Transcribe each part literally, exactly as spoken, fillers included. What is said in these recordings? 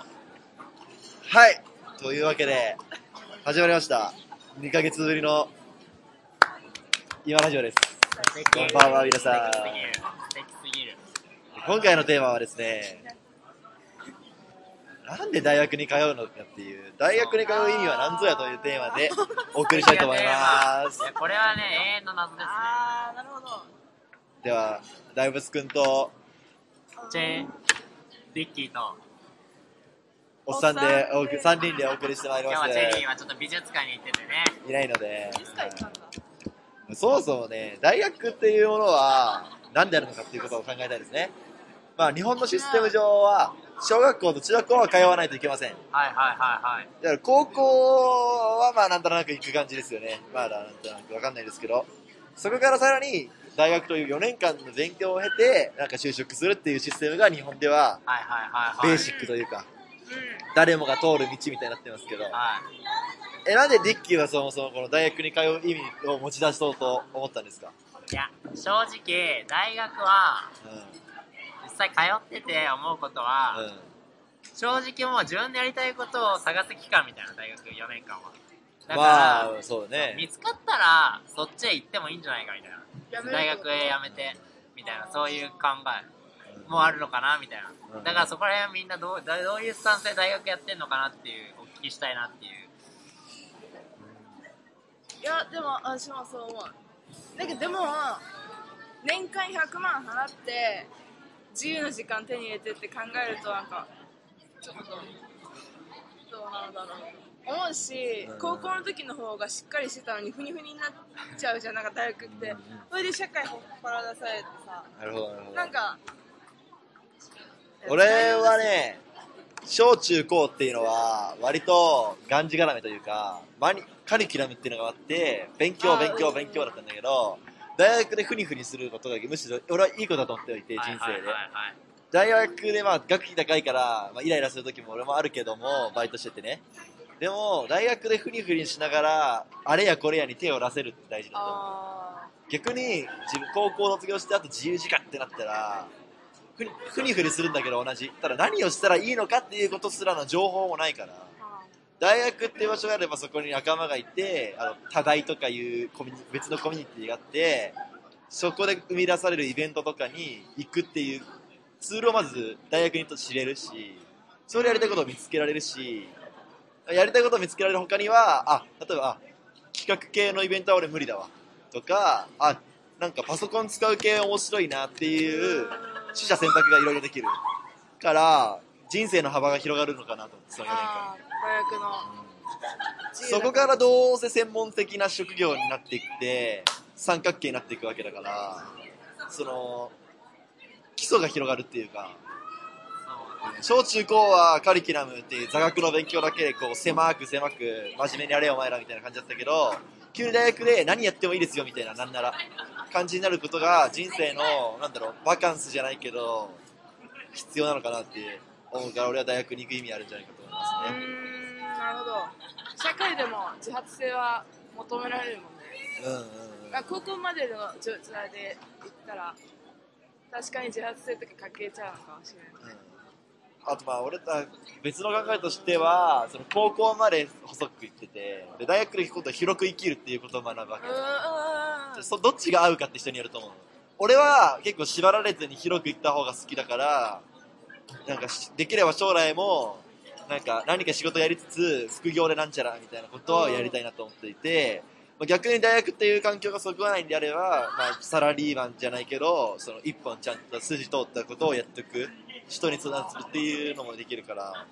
と。はい。というわけで、始まりました。にかげつぶりの、今ラジオです。こんばんは、皆さん。今回のテーマはですね、なんで大学に通うのかっていう、大学に通う意味は何ぞやというテーマでお送りしたいと思います。いや、これはね、永遠の謎ですね。あー、なるほど。では、大仏くんと、チェン、リッキーと、おっさんでお送り、さんにんでお送りしてまいりました。今日はチェリーはちょっと美術館に行っててね、いないので。美術館行ったんだ。そもそもね、大学っていうものは何であるのかっていうことを考えたいですね。まあ日本のシステム上は小学校と中学校は通わないといけません。はいはいはいはい。だから高校はまあなんとなく行く感じですよね。まだなんとなくわかんないですけど、そこからさらに大学というよねんかんの勉強を経てなんか就職するっていうシステムが日本ではベーシックというか。誰もが通る道みたいになってますけど、はい、えなんでディッキーはそもそもこの大学に通う意味を持ち出そうと思ったんですか？いや正直大学は、うん、実際通ってて思うことは、うん、正直もう自分でやりたいことを探す期間みたいな大学よねんかんはだから、まあそうね、見つかったらそっちへ行ってもいいんじゃないかみたいな大学へやめてみたいなそういう考えもうあるのかなみたいな、だからそこら辺はみんなど う, どういうスタンスで大学やってんのかなっていうお聞きしたいなっていう。いやでも私もそう思う。だけどでも年間ひゃくまん払って自由の時間手に入れてって考えるとなんかちょっとどうなんだろう思うし、高校の時の方がしっかりしてたのにふにふにになっちゃうじゃんなんか大学って。それで社会ほっぱら出されてさ、なるほど。なんか俺はね、小中高っていうのは割とがんじがらめというかマニカリキュラムっていうのがあって勉強勉強勉強だったんだけど、大学でフニフニすることがむしろ俺はいいことだと思っておいて、人生で大学でまあ学費高いからまあイライラする時も俺もあるけどもバイトしててね、でも大学でフニフニしながらあれやこれやに手を出せるって大事だと思う。逆に自分高校卒業してあと自由時間ってなったらふにふにするんだけど同じ。ただ何をしたらいいのかっていうことすらの情報もないから、大学っていう場所があればそこに仲間がいて、あの多大とかいうコミュニ別のコミュニティがあって、そこで生み出されるイベントとかに行くっていうツールをまず大学にと知れるし、それでやりたいことを見つけられるし、やりたいことを見つけられる他には、あ、例えばあ企画系のイベントは俺無理だわとか、あ、なんかパソコン使う系面白いなっていう。取捨選択がいろいろできるから人生の幅が広がるのかなと思って、そのよねんかん大学の、うん、そこからどうせ専門的な職業になっていって三角形になっていくわけだから、その基礎が広がるっていうか、小中高はカリキュラムっていう座学の勉強だけでこう狭く狭く真面目にやれよお前らみたいな感じだったけど、急に大学で何やってもいいですよみたいな、なんなら感じになることが人生のなんだろうバカンスじゃないけど必要なのかなって思うから、俺は大学に行く意味あるんじゃないかと思いますね。うーん、なるほど。社会でも自発性は求められるもんね。うんうんうん、高校までの状態で行ったら確かに自発性とか欠けちゃうのかもしれない。うん、あとまあ俺と別の考えとしては、その高校まで細く行っててで大学で行くことは広く生きるっていうことを学ぶわけです。そどっちが合うかって人によると思う。俺は結構縛られずに広く行った方が好きだから、なんかできれば将来もなんか何か仕事やりつつ副業でなんちゃらみたいなことをやりたいなと思っていて、逆に大学っていう環境がそぐわないんであれば、まあ、サラリーマンじゃないけどその一本ちゃんと筋通ったことをやっておく人に相談するっていうのもできるから、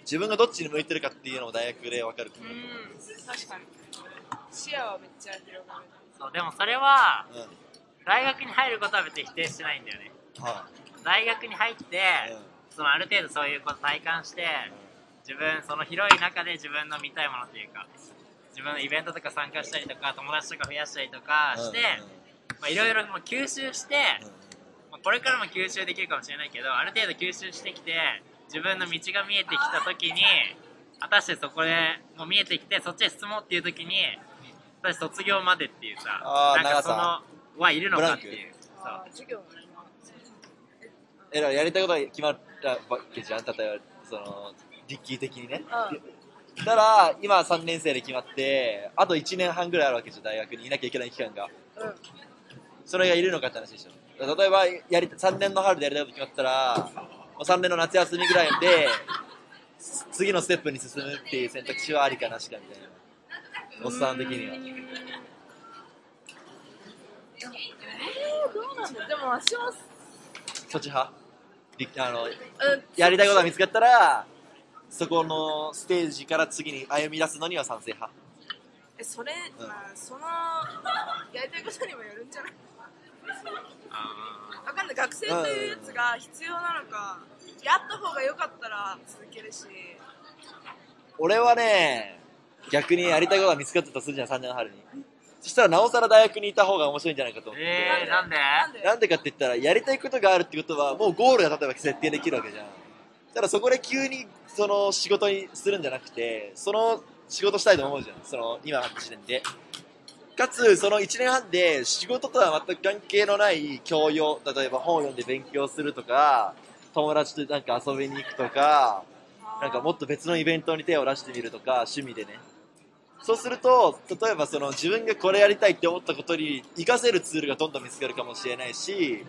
自分がどっちに向いてるかっていうのも大学で分かる。うん、確かに視野はめっちゃ広がる。そう、でもそれは、うん、大学に入ることは別に否定してないんだよね、はい、大学に入って、うん、そのある程度そういうこと体感して、うん、自分その広い中で自分の見たいものっていうか自分のイベントとか参加したりとか友達とか増やしたりとかして、いろいろ吸収して、うん、これからも吸収できるかもしれないけど、ある程度吸収してきて自分の道が見えてきた時に、果たしてそこでもう見えてきてそっちへ進もうっていう時に私卒業までっていうさ、なんかそのはいるのかっていう。そう、授業もえらやりたいことが決まなわけじゃん、例えばそのリッキー的にね、うん、だから今さんねん生で決まってあといちねんはんぐらいあるわけじゃん、大学にいなきゃいけない期間が、うん、それがいるのかって話でしょ。例えばやりさんねんの春でやりたいこと決まったらさんねんの夏休みぐらいで次のステップに進むっていう選択肢はありかなしかみたいな、おっさん的には。えー、どうなんだ。でも私はそっち派、あの、うん、やりたいことが見つかったらそこのステージから次に歩み出すのには賛成派。え、それ、うん、まあそのやりたいことにもよるんじゃない。分かんない、学生というやつが必要なのか、うん、やった方が良かったら続けるし。俺はね、逆にやりたいことが見つかったとするじゃん、さんねんの春に。そしたらなおさら大学にいた方が面白いんじゃないかと思って。えー、なんでなんでかって言ったら、やりたいことがあるってことはもうゴールが例えば設定できるわけじゃん。ただそこで急にその仕事にするんじゃなくて、その仕事したいと思うじゃん、その今の時点で。かつそのいちねんはんで仕事とは全く関係のない教養、例えば本を読んで勉強するとか、友達となんか遊びに行くとか、なんかもっと別のイベントに手を出してみるとか、趣味でね。そうすると例えばその自分がこれやりたいって思ったことに活かせるツールがどんどん見つかるかもしれないし、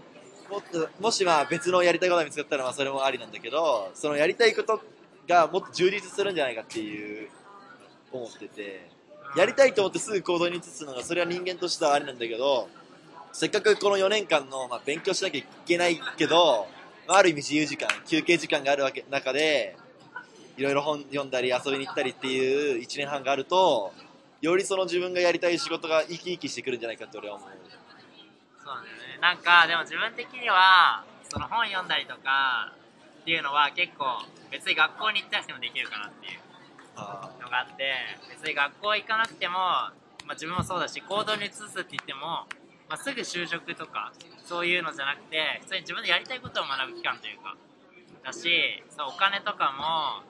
もっともしまあ別のやりたいことが見つかったらまあそれもありなんだけど、そのやりたいことがもっと充実するんじゃないかっていう思ってて、やりたいと思ってすぐ行動に移すのがそれは人間としてはありなんだけど、せっかくこのよねんかんのまあ勉強しなきゃいけないけど、まあ、ある意味自由時間、休憩時間があるわけ中でいろいろ本読んだり遊びに行ったりっていういちねんはんがあると、よりその自分がやりたい仕事が生き生きしてくるんじゃないかって俺は思う。そうなんだよね。なんかでも自分的にはその本読んだりとかっていうのは結構別に学校に行ったりしてもできるかなっていうのがあって、別に学校行かなくても、まあ、自分もそうだし行動に移すって言っても、まあ、すぐ就職とかそういうのじゃなくて、普通に自分でやりたいことを学ぶ期間というかだし、そうお金とかも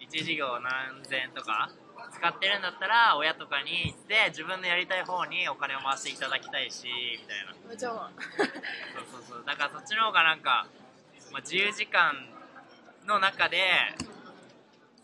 いち事業何千円とか使ってるんだったら親とかに行って自分のやりたい方にお金を回していただきたいしみたいな。めちゃもそうそうそう、だからそっちの方がなんか、まあ、自由時間の中で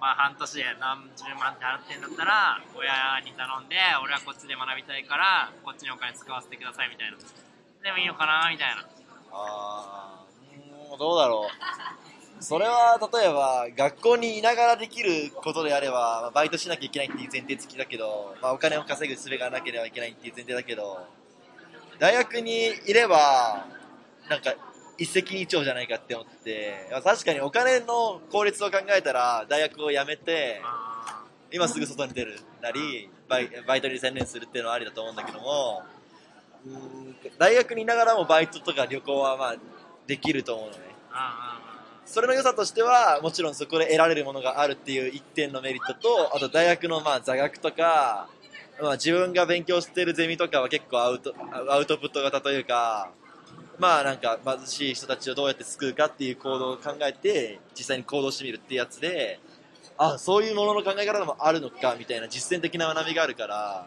まあ、半年で何十万って払ってんだったら親に頼んで、俺はこっちで学びたいからこっちにお金使わせてくださいみたいなでもいいのかなみたいな。あー、どうだろう。それは例えば学校にいながらできることであればバイトしなきゃいけないっていう前提付きだけど、まあ、お金を稼ぐ術がなければいけないっていう前提だけど、大学にいればなんか一石二鳥じゃないかって思って、確かにお金の効率を考えたら大学を辞めて今すぐ外に出るなりバイ、バイトに専念するっていうのはありだと思うんだけども、うーん、大学にいながらもバイトとか旅行はまあできると思うのね。それの良さとしてはもちろんそこで得られるものがあるっていう一点のメリットと、あと大学のまあ座学とか、まあ、自分が勉強してるゼミとかは結構アウト、アウトプット型というか、まあなんか貧しい人たちをどうやって救うかっていう行動を考えて実際に行動してみるっていうやつで、あ、そういうものの考え方もあるのかみたいな実践的な学びがあるから、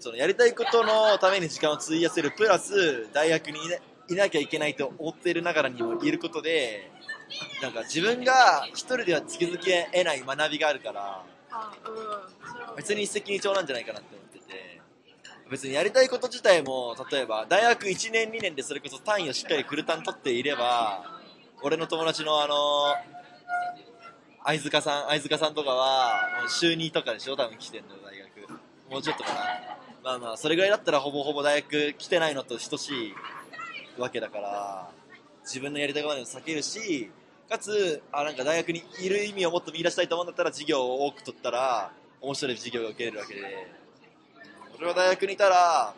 そのやりたいことのために時間を費やせるプラス大学にいなきゃいけないと思っているながらにもいることで、なんか自分が一人では突き抜け得ない学びがあるから、別に一石二鳥なんじゃないかなって思ってて、別にやりたいこと自体も例えば大学いちねんにねんでそれこそ単位をしっかりフル単取っていれば、俺の友達のあの相塚さん相塚さんとかはもう週にとかでしょ、多分来てんの大学もうちょっとかな、まあまあそれぐらいだったらほぼほぼ大学来てないのと等しいわけだから、自分のやりたいことでも避けるし、かつあなんか大学にいる意味をもっと見出したいと思うんだったら授業を多く取ったら面白い授業が受けれるわけで、俺は大学にいたら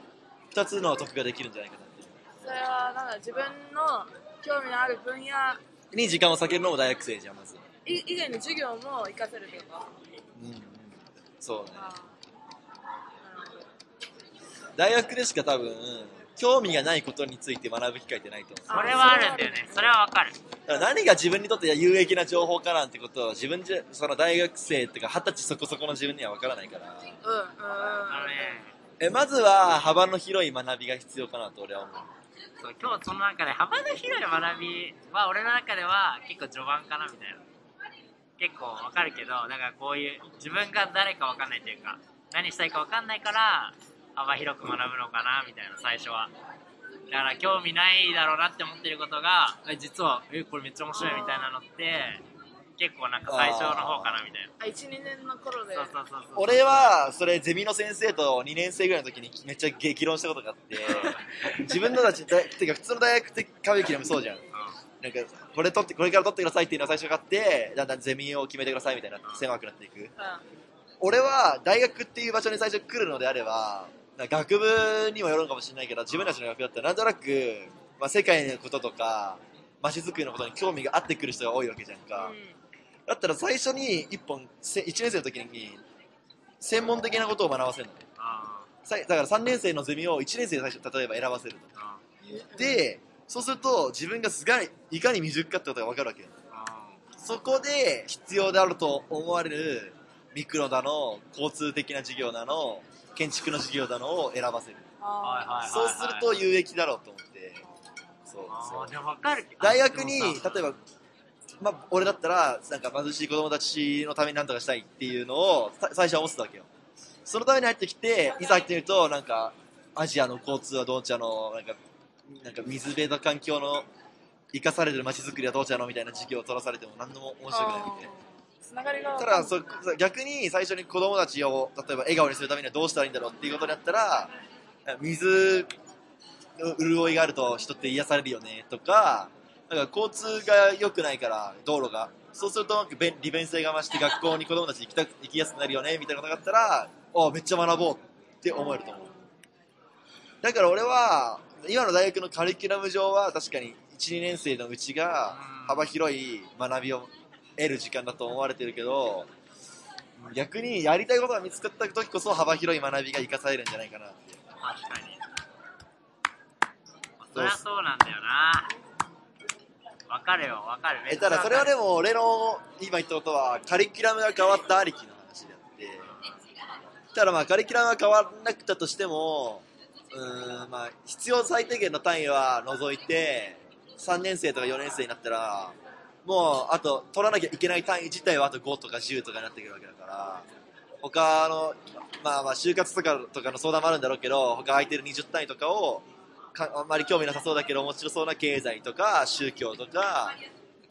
ふたつの得ができるんじゃないかなって。それはなんだ、自分の興味のある分野に時間を割けるのも大学生じゃん、まず。い以外の授業も活かせるというか。うん、そうね。大学でしか多分興味がないことについて学ぶ機会ってないと思う。それはあるんだよね。それはわかる。だから何が自分にとって有益な情報かなんてことは自分じその大学生とか二十歳そこそこの自分にはわからないから。うんうん。あのね。えまずは幅の広い学びが必要かなと俺は思う。そう今日その中で幅の広い学びは俺の中では結構序盤かなみたいな。結構わかるけど、なんかこういう自分が誰かわかんないというか何したいかわかんないから。幅広く学ぶのかなみたいな、最初はだから興味ないだろうなって思ってることが実はえこれめっちゃ面白いみたいなのって結構なんか最初の方かなみたいな。あいち、にねんの頃で。そうそうそうそう。俺はそれゼミの先生とにねん生ぐらいの時にめっちゃ激論したことがあって自分のたちってか普通の大学ってカリキュラムそうじゃん、うん、なんかこれ取ってこれから取ってくださいっていうのは最初があってだんだんゼミを決めてくださいみたいな狭くなっていく、うん、俺は大学っていう場所に最初来るのであれば学部にもよるのかもしれないけど自分たちの学部だったらなんとなく、まあ、世界のこととか街づくりのことに興味があってくる人が多いわけじゃんか、うん、だったら最初に一本いちねん生の時に専門的なことを学ばせるの、うん、だからさんねん生のゼミをいちねん生で最初例えば選ばせるとか、うん、でそうすると自分がすがいかに未熟かってことが分かるわけ、うん、そこで必要であると思われるミクロだの交通的な授業だの建築の授業だのを選ばせる。そうすると有益だろうと思って。そうそう。でも分かる。大学に例えば、まあ、俺だったらなんか貧しい子供たちのために何とかしたいっていうのを最初は思ってたわけよ。そのために入ってきていざ入ってみるとなんかアジアの交通はどうちゃのなんかなんか水辺の環境の生かされてる街づくりはどうちゃのみたいな授業を取らされても何でも面白くないみたいな。ただそ逆に最初に子供たちを例えば笑顔にするためにはどうしたらいいんだろうっていうことになったら水の潤いがあると人って癒されるよねとか、 なんか交通が良くないから道路がそうするとなんか利便性が増して学校に子供たち行きたく行きやすくなるよねみたいなことがあったらあめっちゃ学ぼうって思えると思う。だから俺は今の大学のカリキュラム上は確かに いち,にねん 生のうちが幅広い学びを得る時間だと思われてるけど逆にやりたいことが見つかった時こそ幅広い学びが生かされるんじゃないかなって。確かにそりゃそうなんだよな。分かるよ分かる。えただそれはでも俺の今言ったことはカリキュラムが変わったありきの話であってただまあカリキュラムが変わらなくたとしてもうーんまあ必要最低限の単位は除いてさんねん生とかよねん生になったらもうあと取らなきゃいけない単位自体はあとごとかじゅうとかになってくるわけだから他のまあまあ就活とかとかの相談もあるんだろうけど他空いてるにじゅう単位とかをかあんまり興味なさそうだけど面白そうな経済とか宗教とか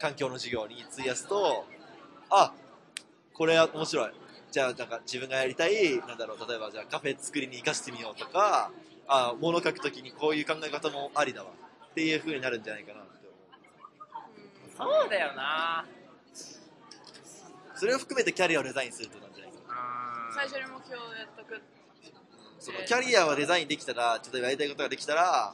環境の授業に費やすとあこれは面白いじゃあなんか自分がやりたいなんだろう例えばじゃあカフェ作りに生かしてみようとかあ物書くときにこういう考え方もありだわっていう風になるんじゃないかな。そうだよな。それを含めてキャリアをデザインするってなんじゃないですか。最初に目標をやっとく。そのキャリアをデザインできたら例えばやりたいことができたら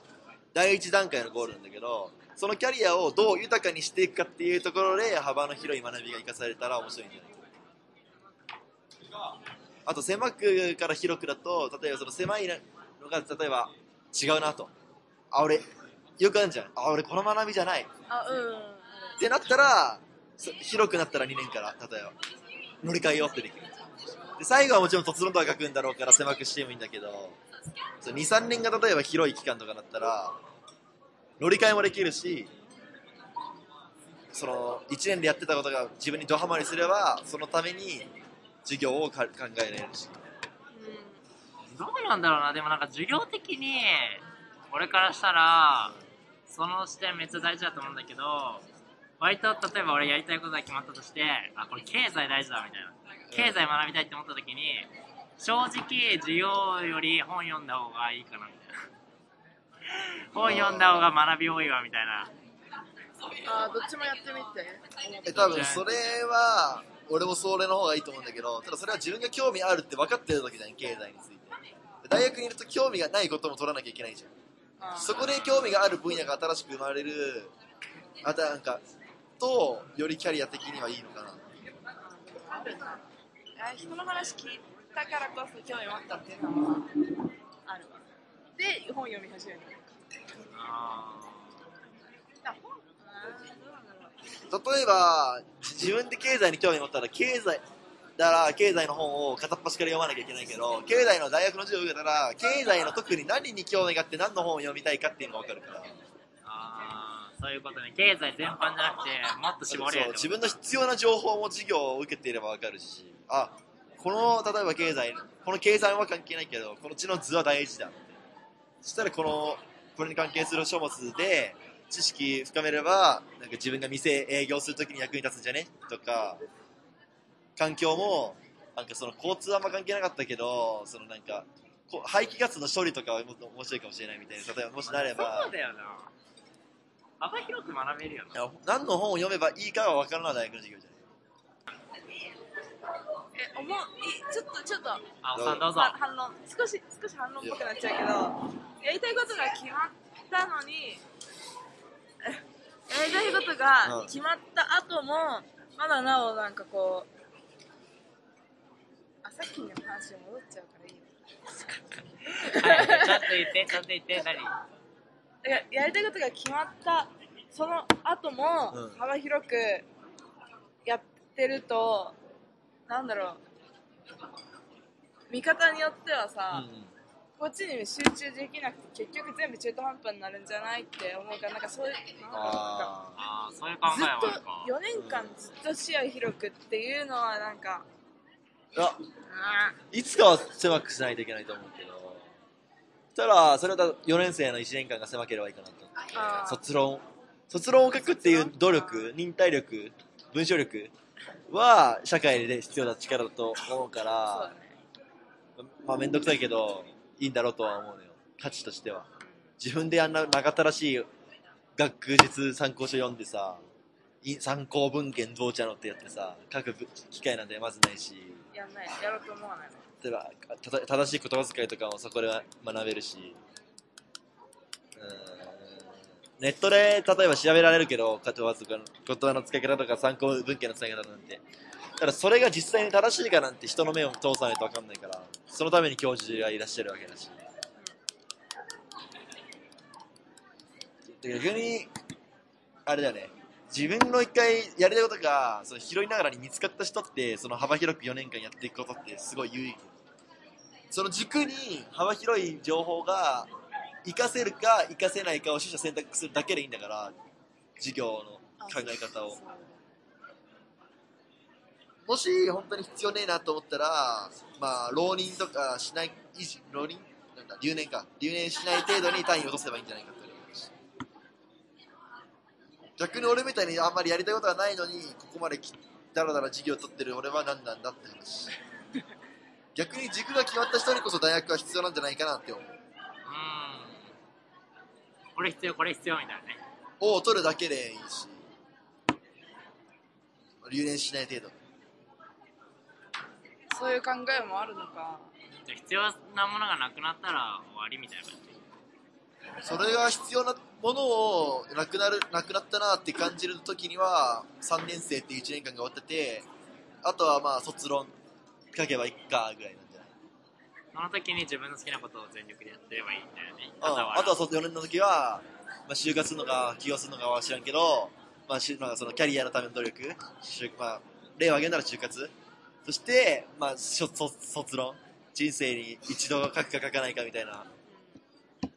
第一段階のゴールなんだけどそのキャリアをどう豊かにしていくかっていうところで幅の広い学びが生かされたら面白いんじゃないですか。あと狭くから広くだと例えばその狭いのが例えば違うなとあ俺よくあるじゃんあ俺この学びじゃないあうんってなったら広くなったらにねんから例えば乗り換えようってできるで最後はもちろん卒論とか書くんだろうから狭くしてもいいんだけど にさんねんが例えば広い期間とかだったら乗り換えもできるしそのいちねんでやってたことが自分にドハマりすればそのために授業を考えられるし、うん、どうなんだろうな。でもなんか授業的に俺からしたらその視点めっちゃ大事だと思うんだけど割と例えば俺やりたいことが決まったとしてあこれ経済大事だみたいな経済学びたいって思った時に正直授業より本読んだ方がいいかなみたいな本読んだ方が学び多いわみたいなあどっちもやってみてえ多分それは俺もそれの方がいいと思うんだけどただそれは自分が興味あるって分かってるわけじゃん経済について大学にいると興味がないことも取らなきゃいけないじゃんそこで興味がある分野が新しく生まれるあとなんかとよりキャリア的にはいいのかな。人の話聞いたからこそ興味持ったっていうのはある。で本読み始める。ああ。本。例えば自分で経済に興味持ったら経済だから経済の本を片っ端から読まなきゃいけないけど、経済の大学の授業を受けたら経済の特に何に興味があって何の本を読みたいかっていうのが分かるから。ああ、そういうことね。経済全般じゃなくてもっと絞れる。自分の必要な情報も授業を受けていれば分かるし、あ、この例えば経済この経済は関係ないけどこの地の図は大事だ。そしたらこのこれに関係する書物で知識深めればなんか自分が店営業するときに役に立つんじゃねとか、環境もなんかその交通あんま関係なかったけどそのなんか排気ガスの処理とかはもっと面白いかもしれないみたいな、例えばもしなればそうだよな、幅広く学べるよな。何の本を読めばいいかは分からない大学の授業じゃない。え思うちょっとちょっとあおさんどうぞ、ま、反論少し少し反論っぽくなっちゃうけど、やりたいことが決まったのにやりたいことが決まった後も、うん、まだなおなんかこうあさっきの話に戻っちゃうからいいよはい、ちょっと言ってちょっと言って何だからやりたいことが決まったその後も幅広くやってると、うん、なんだろう見方によってはさ、うん、こっちに集中できなくて結局全部中途半端になるんじゃないって思うから、なんかそういうなんかああそういう考えはあるか。ずっとよねんかんずっと視野広くっていうのはなんか、い, いつかは狭くしないといけないと思うけど、ただそれはよねん生のいちねんかんが狭ければいいかなと思って、卒論卒論を書くっていう努力、忍耐力、文章力は社会で必要な力だと思うから、そうだね、まあ面倒くさいけどいいんだろうとは思うのよ、価値としては。自分であんな長ったらしい学術参考書読んでさ、参考文献どうちゃのってやってさ、書く機会なんてまずないし、やんない、やろうと思わない。例えば正しい言葉遣いとかもそこで学べるし、うん、ネットで例えば調べられるけど、言葉の使い方とか参考文献の使い方なんて、ただそれが実際に正しいかなんて人の目を通さないと分かんないから、そのために教授がいらっしゃるわけだし、うん、逆にあれだよね、自分の一回やりたいことがその拾いながらに見つかった人って、その幅広くよねんかんやっていくことってすごい有意義。その軸に幅広い情報が活かせるか活かせないかを取捨選択するだけでいいんだから、授業の考え方を。もし本当に必要ねえなと思ったら、まあ浪人とかしない、浪人なんだ留年か留年しない程度に単位を落とせばいいんじゃないかと。逆に俺みたいにあんまりやりたいことがないのにここまでだらだら授業を取ってる俺は何なんだって話逆に軸が決まった人にこそ大学は必要なんじゃないかなって思う。うーん、これ必要これ必要みたいなねを取るだけでいいし、留年しない程度。そういう考えもあるのか。必要なものがなくなったら終わりみたいな感じ。それが必要なものをなくなる、なくなったなって感じるときにはさんねん生っていういちねんかんが終わってて、あとはまあ卒論書けばいいかぐらいなんじゃない。その時に自分の好きなことを全力でやってればいいんだよね。あとはよねんの時は、まあ、就活するのか起業するのかは知らんけど、まあ、そのキャリアのための努力、まあ、例を挙げるなら就活、そして、まあ、卒論、人生に一度書くか書かないかみたいな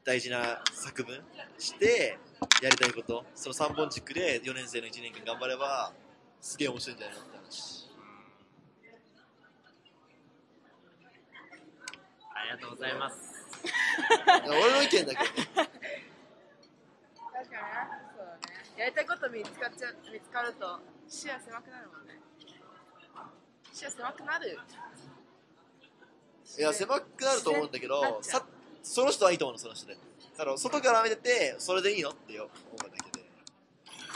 大事な作文してやりたいこと、そのさんぼん軸でよねん生のいちねんかん頑張ればすげえ面白いんじゃないのって話。ありがとうございます俺の意見だけど確かにそうだね、やりたいこと見つかっちゃ見つかると視野狭くなるもんね。視野狭くなる。いや狭くなると思うんだけど、さっその人はいいと思うの、その人で。だから外から見てて、それでいいのってよ思うだけで。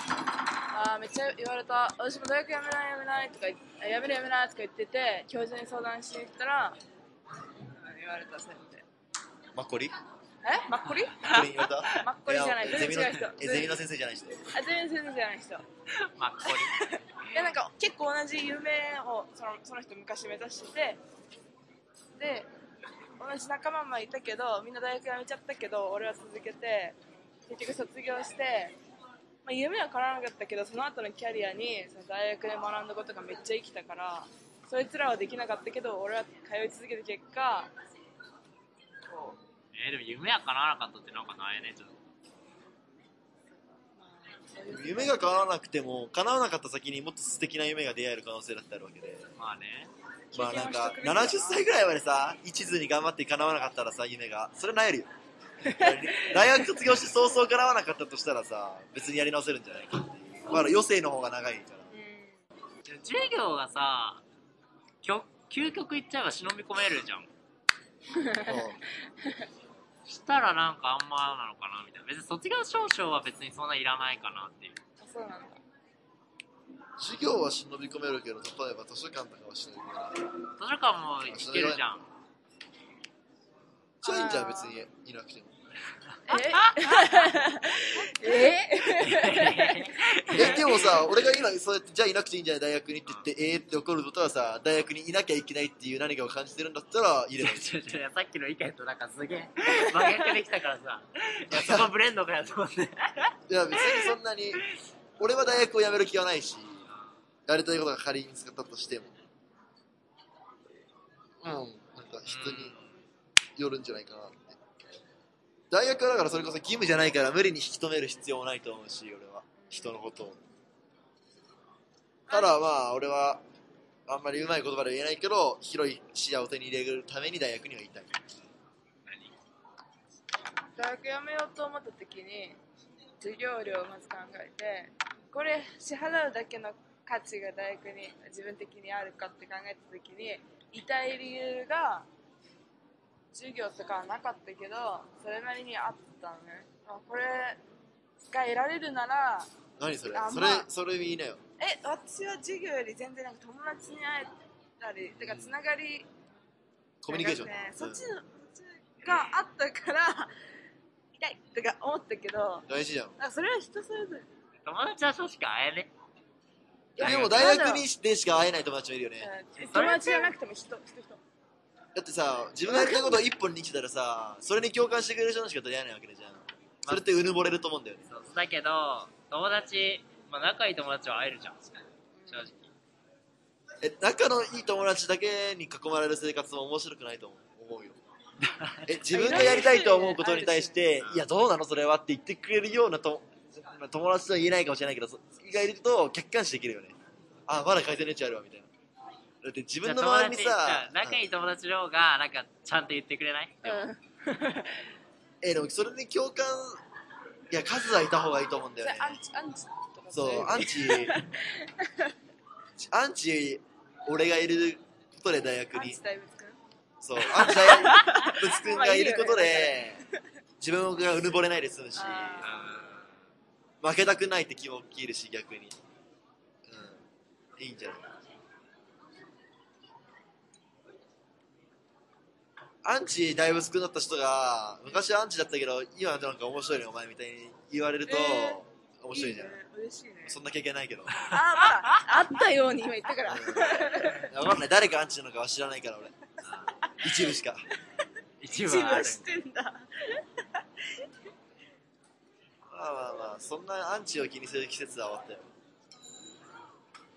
ああ、めっちゃ言われた。私も大学辞めない辞めないとか、辞める辞めないとか言ってて、教授に相談しに行ったら、言われたせいで。マッコリ？えマッコリマッコリじゃない、全然違う人。ゼミの先生じゃない人。あ、ゼミの先生じゃない人。マッコリ。いや、なんか結構同じ夢をその、その人昔目指してて、で、同じ仲間もいたけど、みんな大学辞めちゃったけど、俺は続けて、結局卒業して、まあ、夢は叶わなかったけど、その後のキャリアにその大学で学んだことがめっちゃ生きたから、そいつらはできなかったけど、俺は通い続けた結果、こう。えー、でも夢が叶わなかったってなんかないね。ちょっと夢が叶わなくても、叶わなかった先にもっと素敵な夢が出会える可能性だってあるわけで、まあね、まあなんかななじゅっさいぐらいまでさ一途に頑張って叶わなかったらさ、夢がそれ萎えるよ大学卒業して早々叶わなかったとしたらさ、別にやり直せるんじゃないかっていう。まあ余生の方が長いから、うん、授業がさ究極いっちゃえば忍び込めるじゃんしたらなんかあんまなのかなみたいな。別に卒業証書は別にそんないらないかなっていう。あ、そうなんだ。授業は忍び込めるけど、例えば図書館とかは忍び込める。図書館も行けるじゃん。じゃあいいんじゃん、別にいなくても。えええでもさ、俺が今そうやってじゃあいなくていいんじゃない大学にって言って、うん、えーって怒ることはさ、大学にいなきゃいけないっていう何かを感じてるんだったら入れない。さっきの意見となんかすげえ真逆できたからさいやそこブレンドかやと思って。いや別にそんなに俺は大学を辞める気はないし、やりたいことが仮に見つかったとしても、うん、なんか人によるんじゃないかな。大学はだからそれこそ義務じゃないから無理に引き止める必要もないと思うし、俺は人のことを。ただまあ俺はあんまりうまい言葉で言えないけど、広い視野を手に入れるために大学にはいたい。大学辞めようと思った時に授業料をまず考えて、これ支払うだけの価値が大学に自分的にあるかって考えた時に、いたい理由が授業とかはなかったけど、それなりにあったのね。あ、これが得られるなら。何それ、まあ、それそれいいなよ。え、私は授業より全然なんか友達に会えたり、だからつながり、うん、コミュニケーション、ね、そっちがあったから痛いとか思ったけど。大事じゃん。それは人それぞれ。友達はそうしか会えない。でも大学にでしか会えない友達もいるよね。友達じゃなくても人人人だってさ、自分がやったことを一本に来たらさ、それに共感してくれる人しか取り合えないわけじゃん。それってうぬぼれると思うんだよね。そうだけど、友達、まあ、仲いい友達は会えるじゃん、正直。え、仲のいい友達だけに囲まれる生活も面白くないと思うよえ、自分がやりたいと思うことに対していや、どうなのそれはって言ってくれるようなと友達とは言えないかもしれないけど、意外と客観視できるよね。あ、まだ改善の余地あるわみたいな。だって自分の周りにさ、仲いい友達の方がなんかちゃんと言ってくれない？うん、えでもそれに共感、いや数はいた方がいいと思うんだよね。アンチアンチとか、そうアンチアンチ俺がいることで大学に、アンチ大仏君、そうアンチ大仏君がいることで自分がうぬぼれないで済むし、負けたくないって気も起きるし、逆に、うん、いいんじゃない。アンチ大仏君だった人が昔はアンチだったけど今なんか面白いねお前みたいに言われると、えー、面白いじゃん。いいね、嬉しいね。そんな経験ないけど。ああ、まあ、あったように今言ったから。分かんない、誰がアンチなのかは知らないから俺。一部しか。一部は知ってんだ。まあまあまあ、そんなアンチを気にする季節は終わったよ。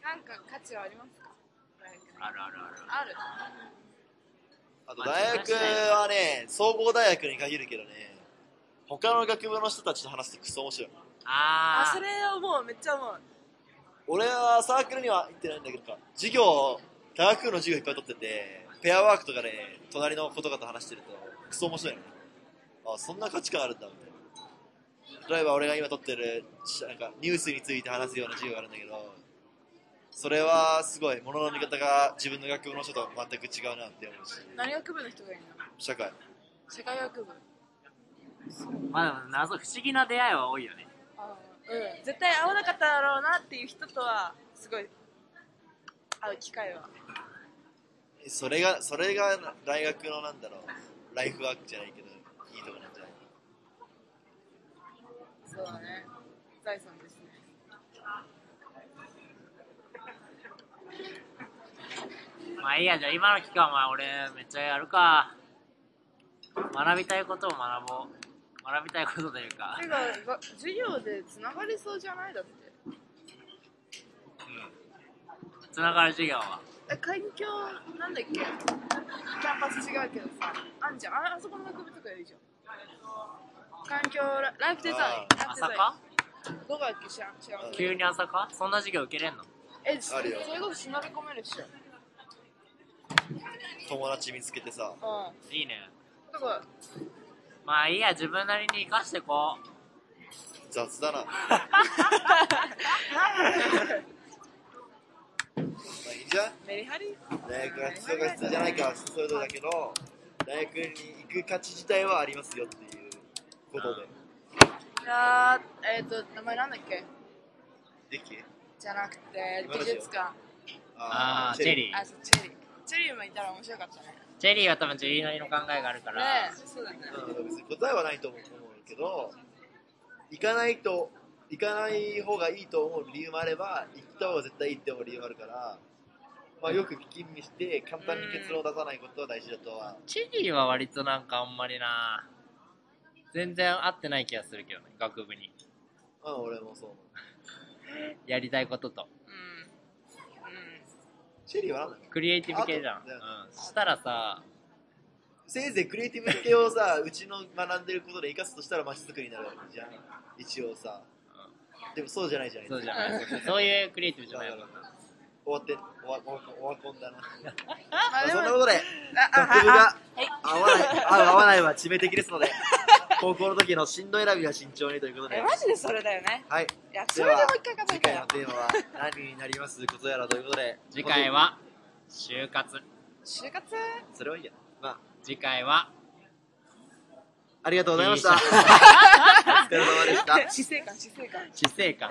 なんか価値はありますか？あるあるある。ある。あと大学はね、総合大学に限るけどね、他の学部の人たちと話すとクソ面白い。ああ、それをもうめっちゃ思う。俺はサークルには行ってないんだけど、授業、科学部の授業いっぱい取ってて、ペアワークとかで、ね、隣の子とかと話してるとクソ面白いね。あ、そんな価値観あるんだみたいな。例えば俺が今取ってるなんかニュースについて話すような授業があるんだけど、それはすごい、物の見方が自分の学部の人とは全く違うなって思うし。何学部の人がいるの？社会。社会学部。まあ、謎、不思議な出会いは多いよね。あ、うん、絶対会わなかっただろうなっていう人とはすごい会う機会は。それが、それが大学のなんだろう、ライフワークじゃないけどいいとこなんじゃない。そうだね、財産ですね。まあいいや、じゃあ今の期間は俺めっちゃやるか。学びたいことを学ぼう。学びたいことというか。てか授業でつながりそうじゃないだって。うん。つながる授業は。え、環境なんだっけ？キャンパス違うけどさ、あんじゃん、あ、あそこの学部とかいいじゃん。環境ラ、ライフデザイン。朝か？どこだっけ？知らん、知らん。急に朝か？そんな授業受けれんの？え、それこそ忍び込めるっしょ。友達見つけてさ、うん、いいね。どこ？まあいいや、自分なりに生かしてこう。雑だな。いいんじゃん。メリハリ？大学は必要か必要じゃないかはそういうことだけど、大学に行く価値自体はありますよっていうことで。いやー、えっと名前なんだっけ？デキ？じゃなくて美術館。ああ、チェリー。あ、そうチェリー。チェリーもいたら面白かったね。チェリーは多分自分なりの考えがあるから、ね、そうだね、うん、別に答えはないと思うけど、行かないと行かない方がいいと思う理由もあれば、行った方が絶対いいって思う理由もあるから、まあ、よく吟味して簡単に結論を出さないことは大事だとは。チェリーは割となんかあんまりな、全然合ってない気がするけどね、学部に。うん、俺もそう思う。やりたいことと、チェリーはなんだっけ？クリエイティブ系じゃん。うん、したらさ、せいぜいクリエイティブ系をさ、うちの学んでることで生かすとしたら街づくりになるわけじゃん。一応さ、うん、でもそうじゃないじゃない。そうじゃない。そういうクリエイティブじゃない。終わって、終わ、終わ、終わこんだな。そんなことで、学部が合わない、合う合わないは致命的ですので、高校の時の進路選びは慎重にということで。え、マジでそれだよね。はい。いや、それでもう一回考えたよ。次回のテーマは何になりますことやらということで、次回は就活。就活？それはいいや。まあ次回はありがとうございました。お疲れ様でした。死生観、死生観。死生観。